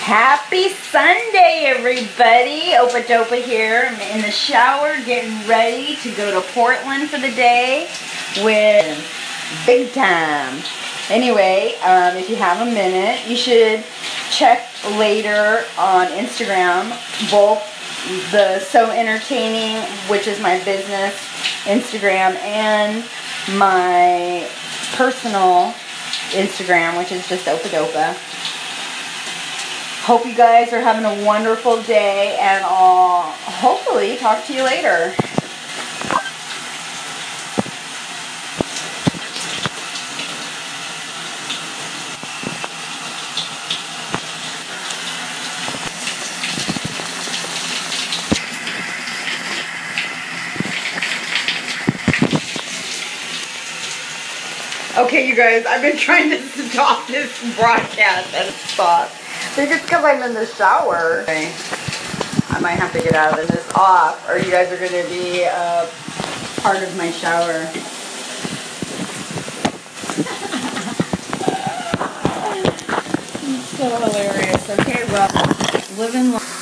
Happy Sunday, everybody. Opa Dopa here. I'm in the shower getting ready to go to Portland for the day with Big Time. Anyway, if you have a minute, you should check later on Instagram both the So Entertaining, which is my business Instagram, and my personal Instagram, which is just Opa Dopa. Hope you guys are having a wonderful day, and I'll hopefully talk to you later. Okay, you guys, I've been trying to stop this broadcast and it's stopped. I think it's because I'm in the shower. Okay. I might have to get out of this off, or you guys are going to be part of my shower. It's so hilarious. Okay, well, living life.